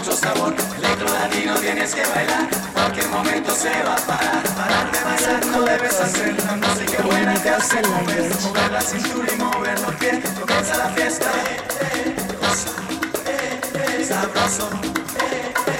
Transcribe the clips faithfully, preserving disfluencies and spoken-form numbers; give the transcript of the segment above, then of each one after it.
mucho sabor. Electro Latino tienes que bailar. Cualquier momento se va a parar. Parar de bailar no debes hacer. La música buena te hace mover. Mover la cintura y mover los pies. Comienza la fiesta. Eh, eh, goza. Eh, eh, sabroso. Eh, eh.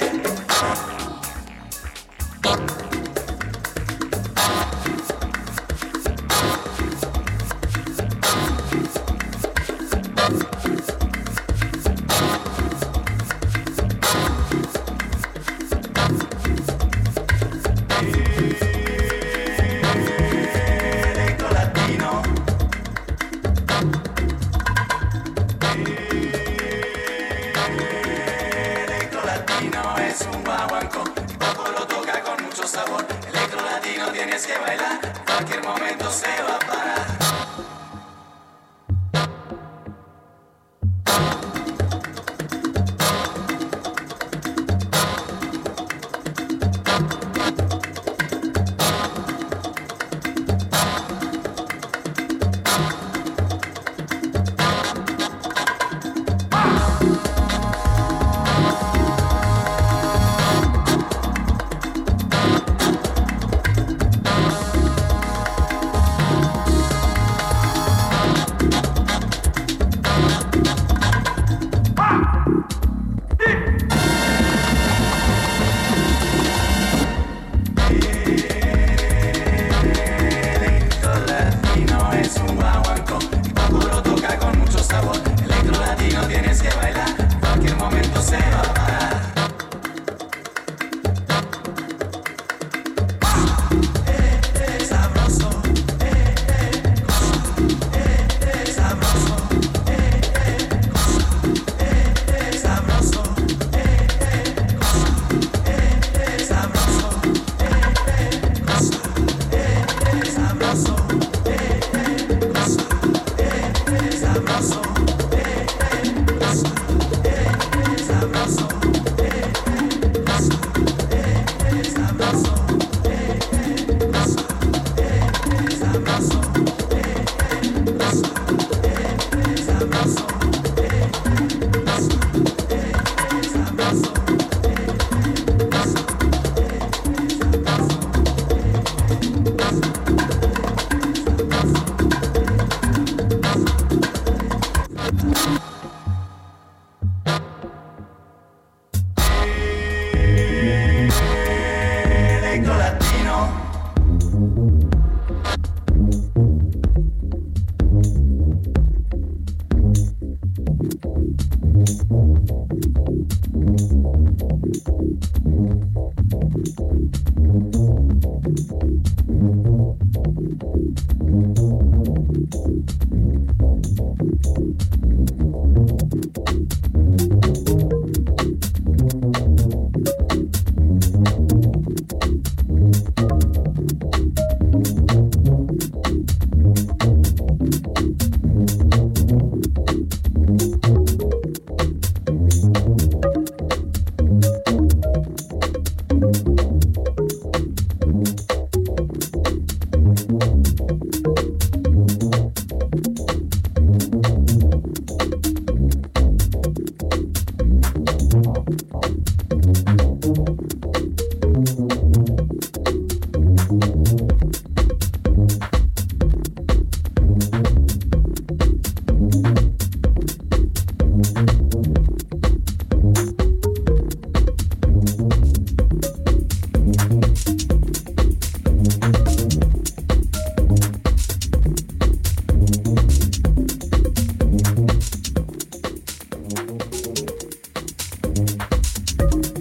Thank you.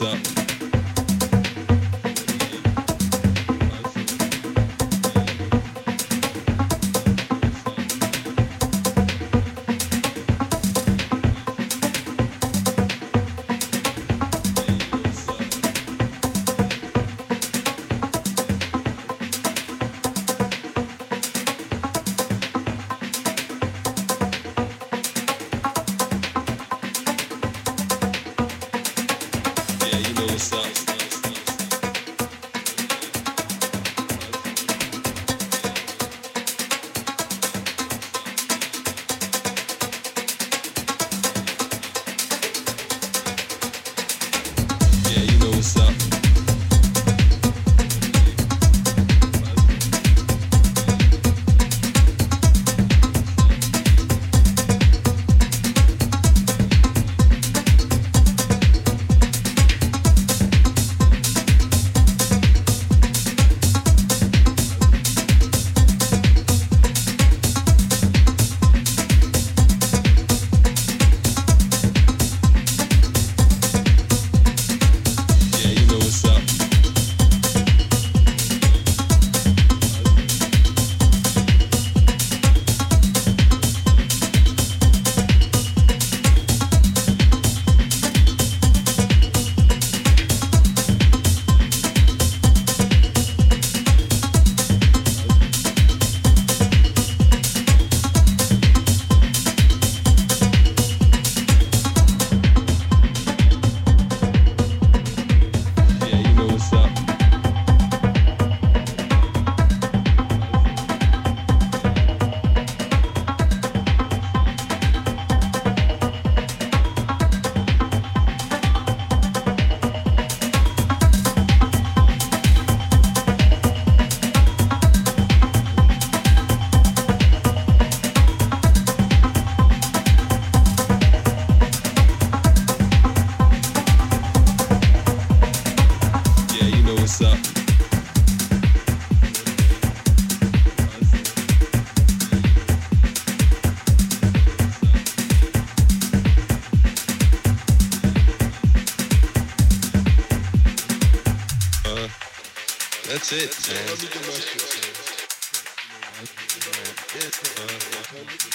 this up. That's it, man. That's it, man. That's it.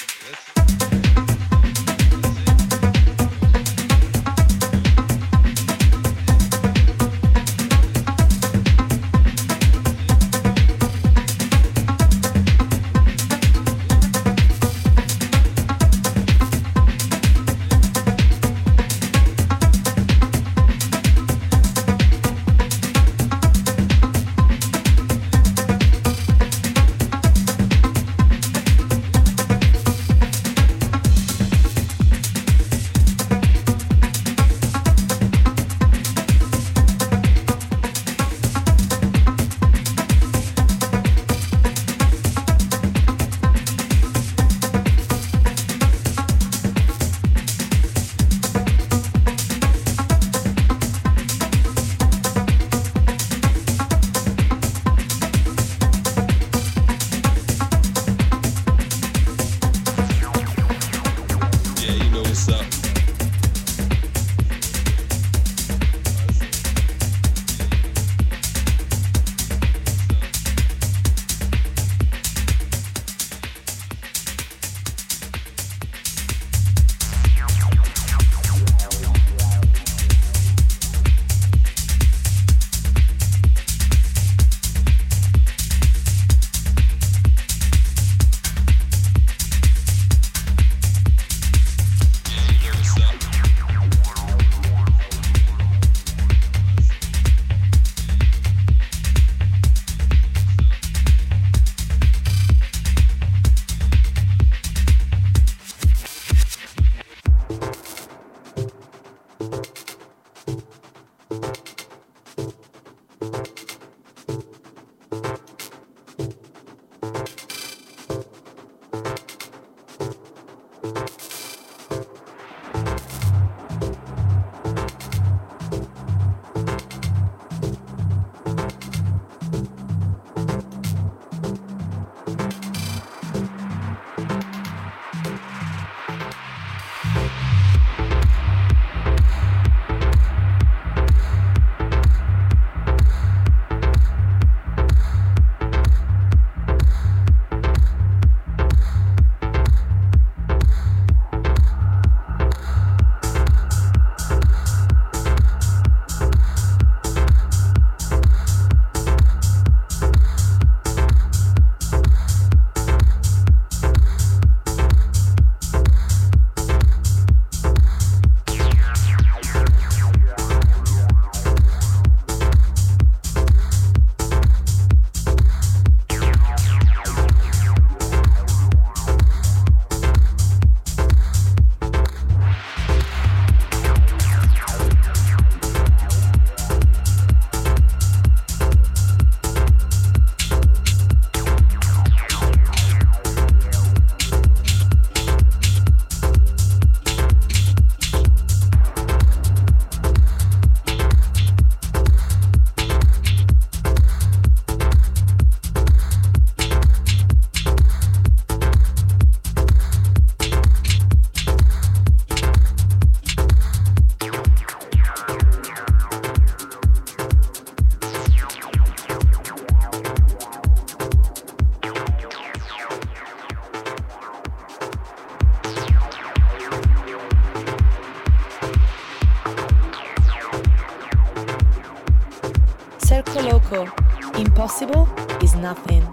impossible is nothing.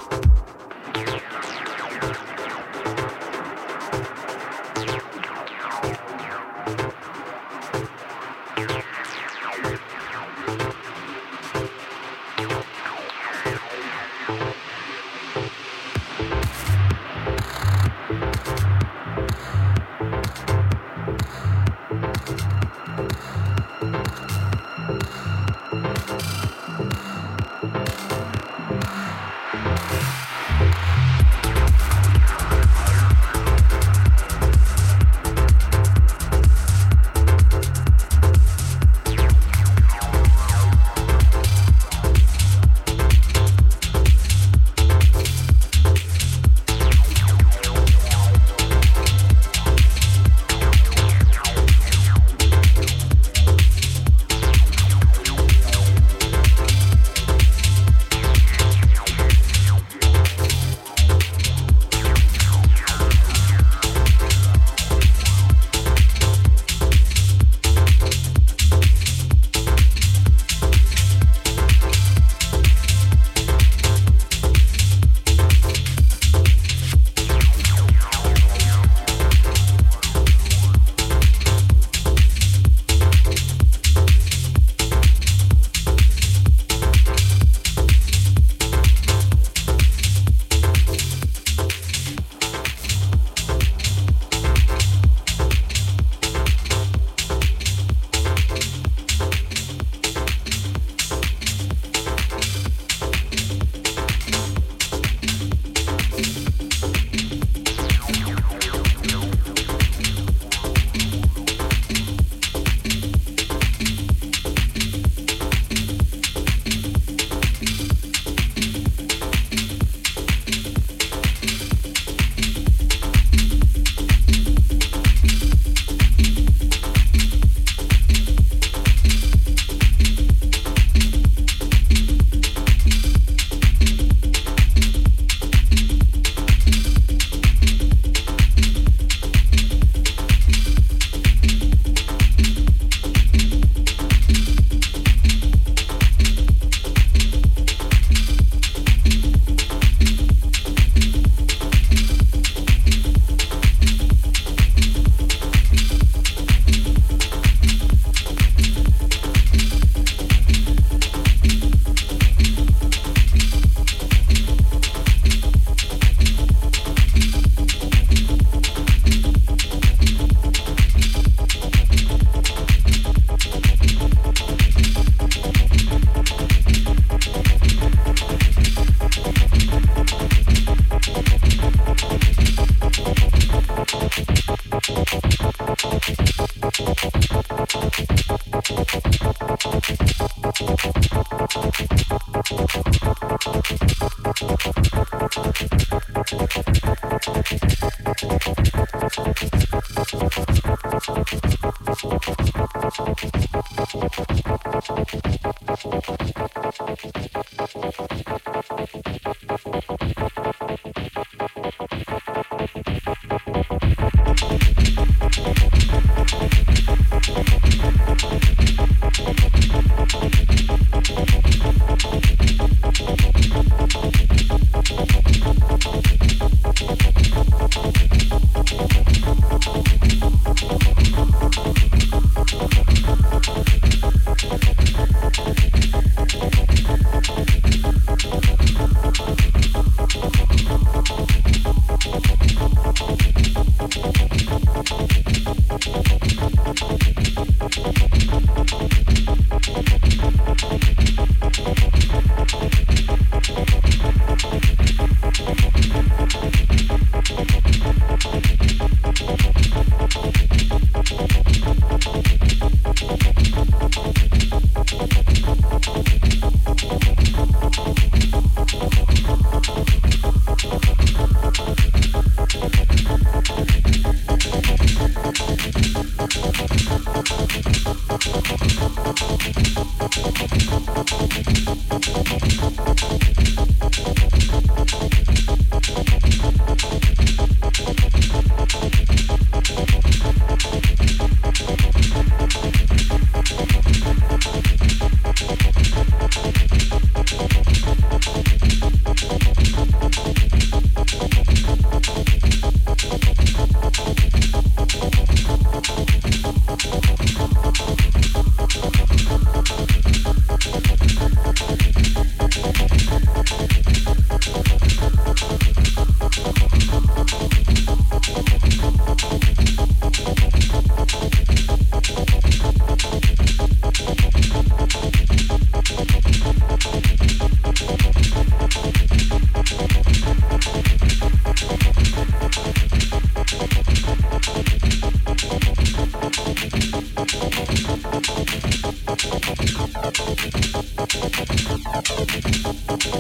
Thank you.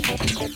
We'll be right back.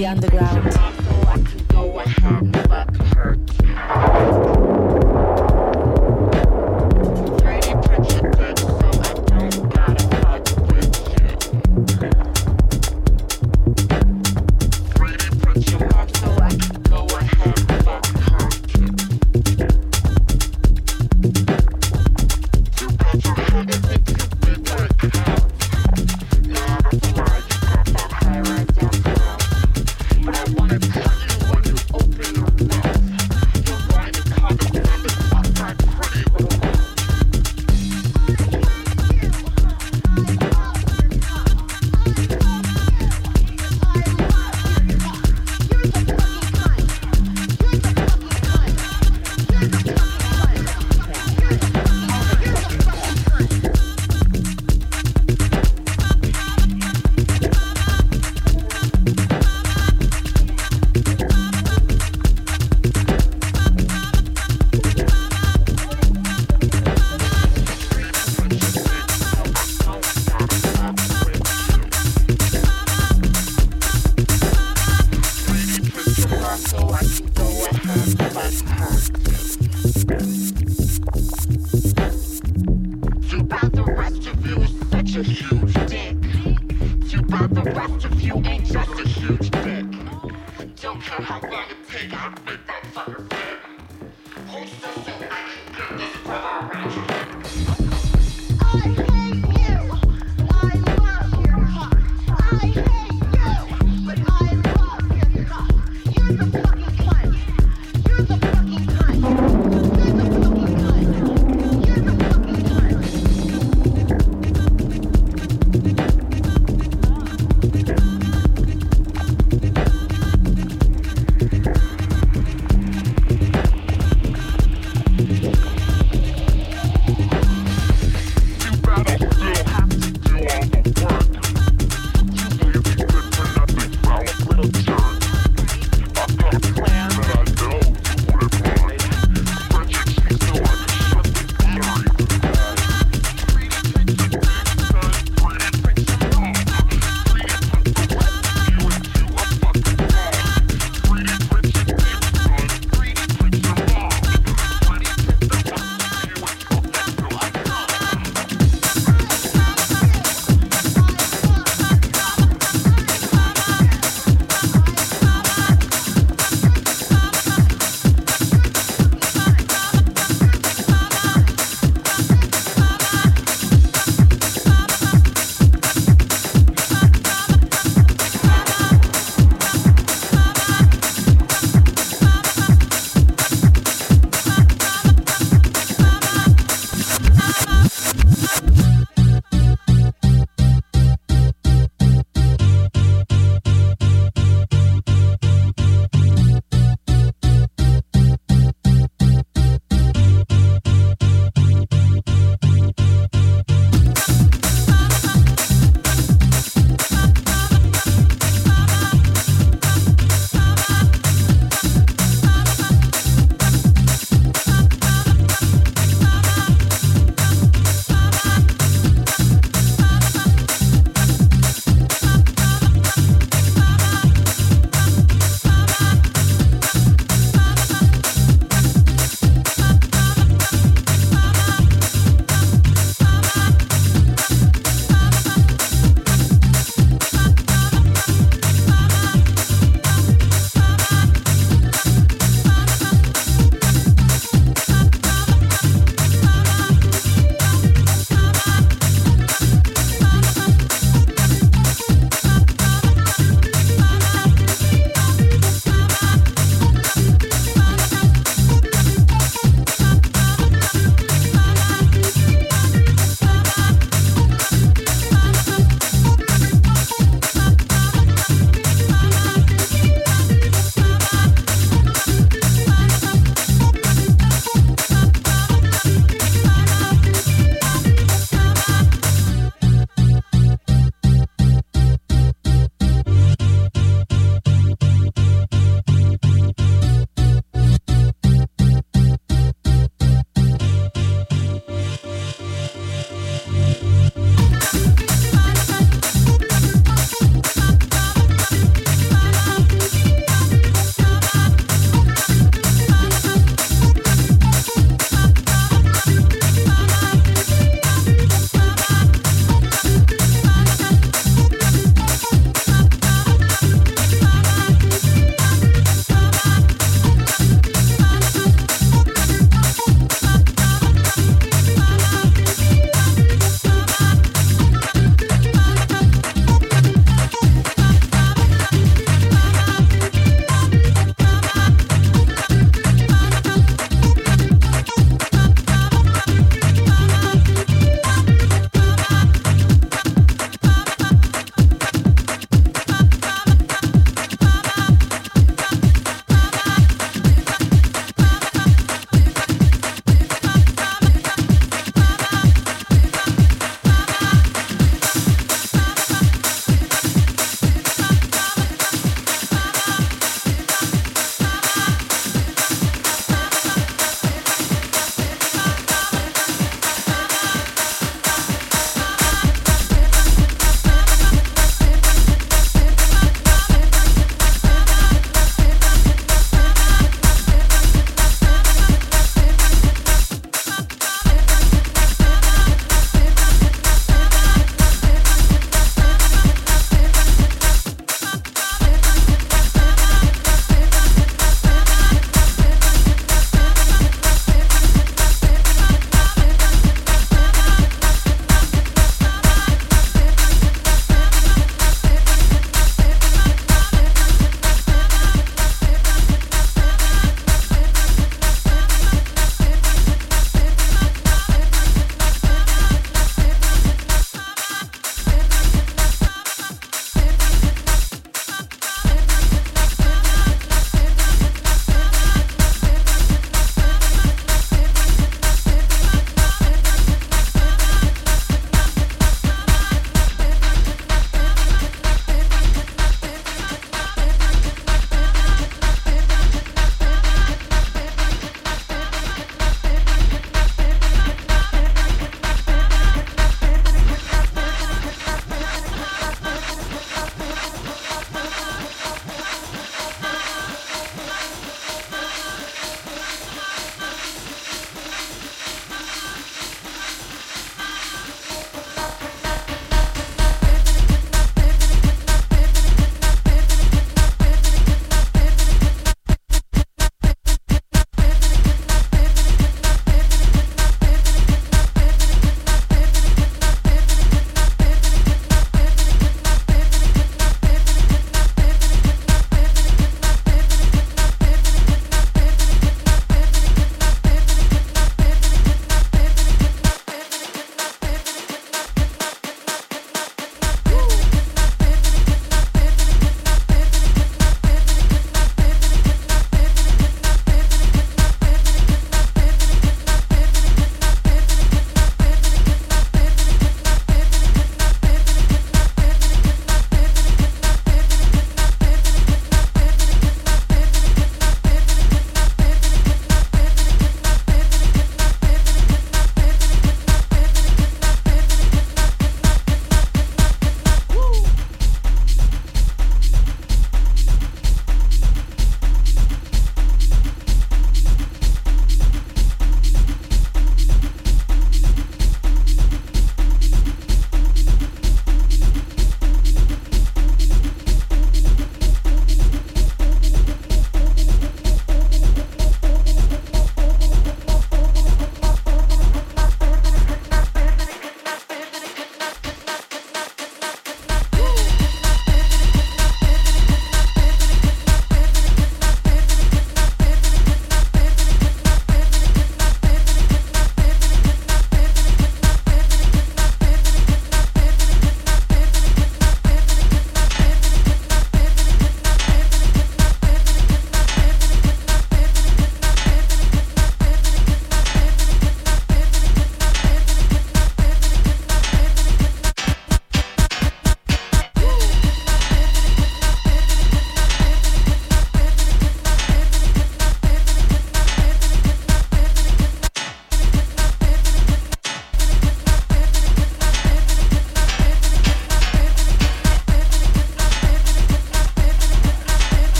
the underground. So I can go ahead and fuck her. three D printed dick, so I don't gotta fuck with you. three D printed your heart, so I can go ahead and fuck her. You bet your head is a cupid like hell.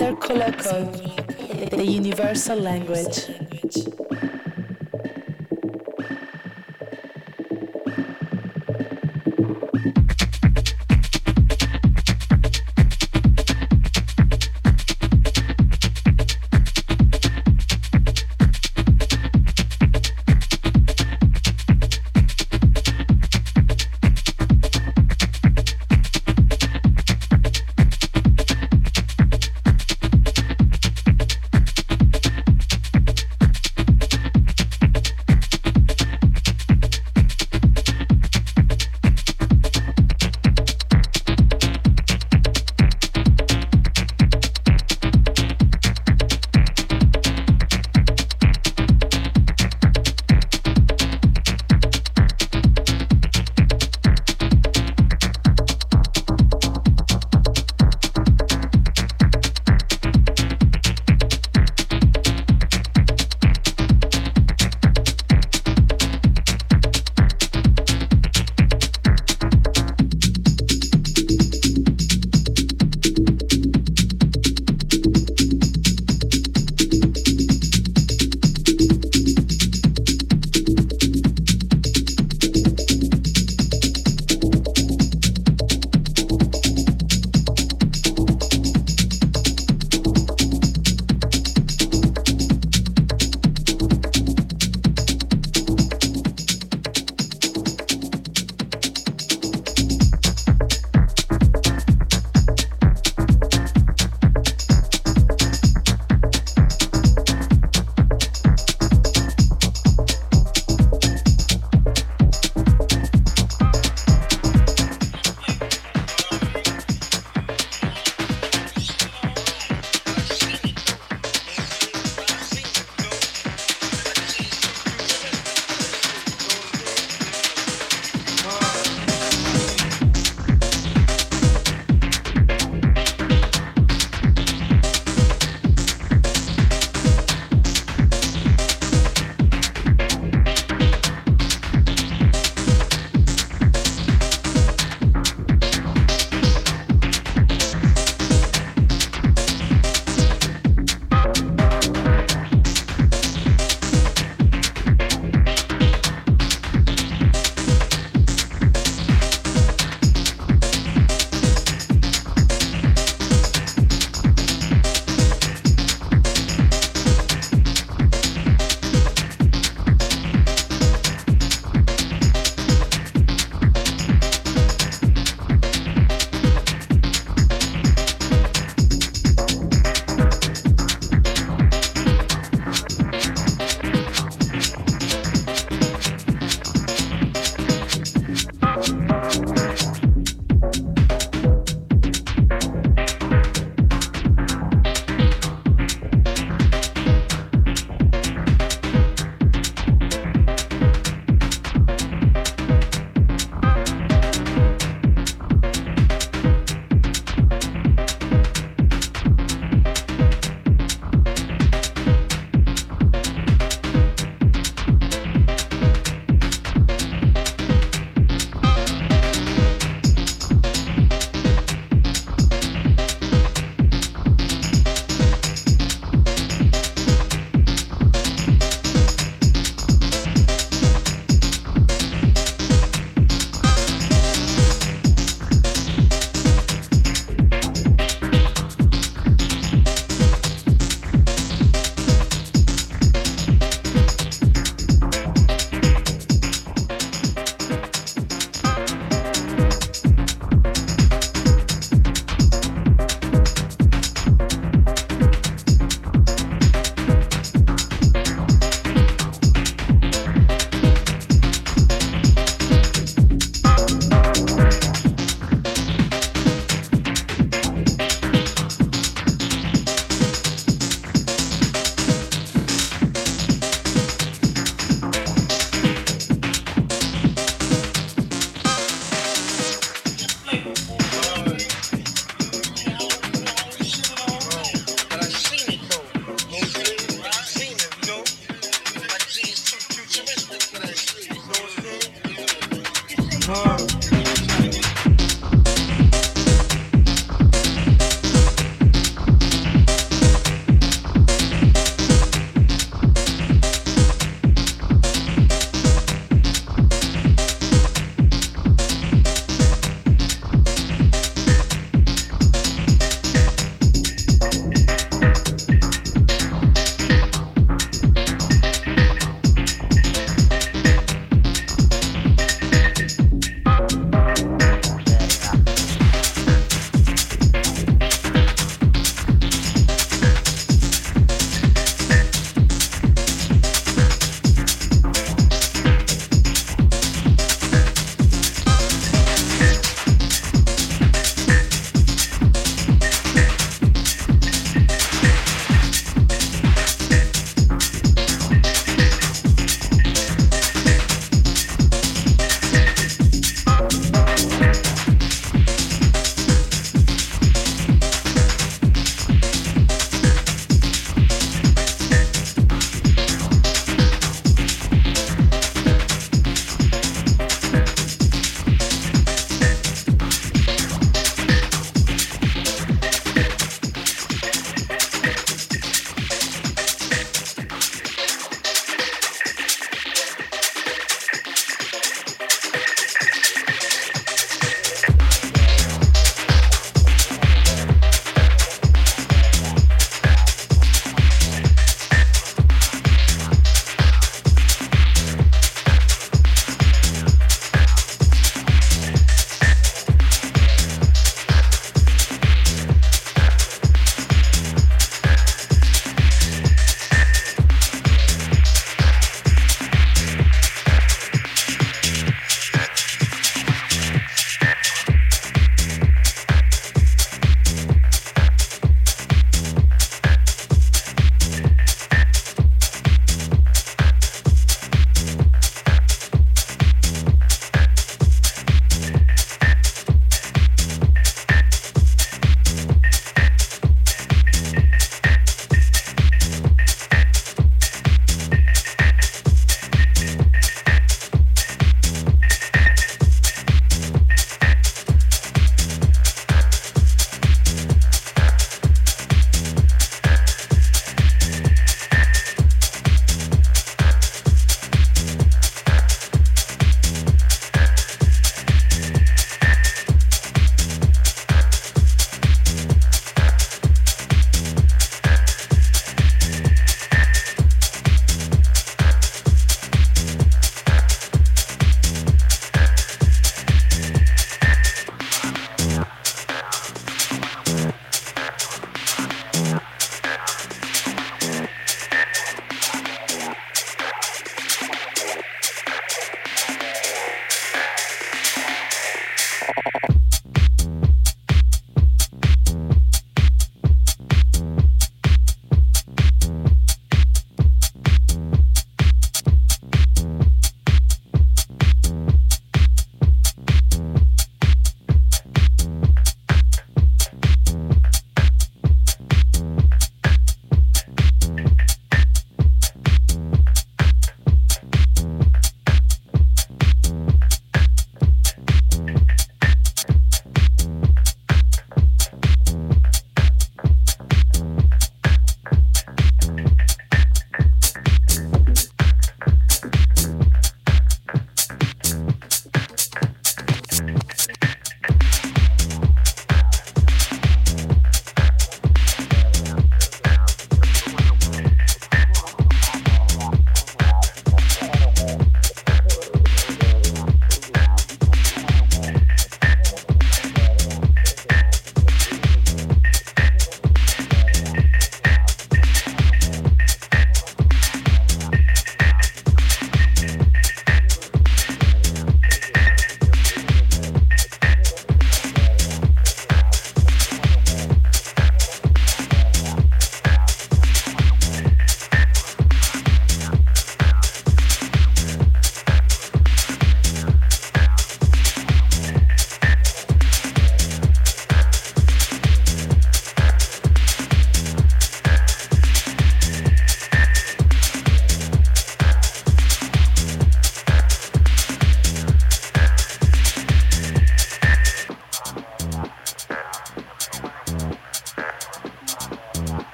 Circoloco, the universal language.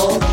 So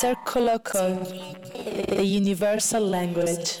Circoloco, the universal language.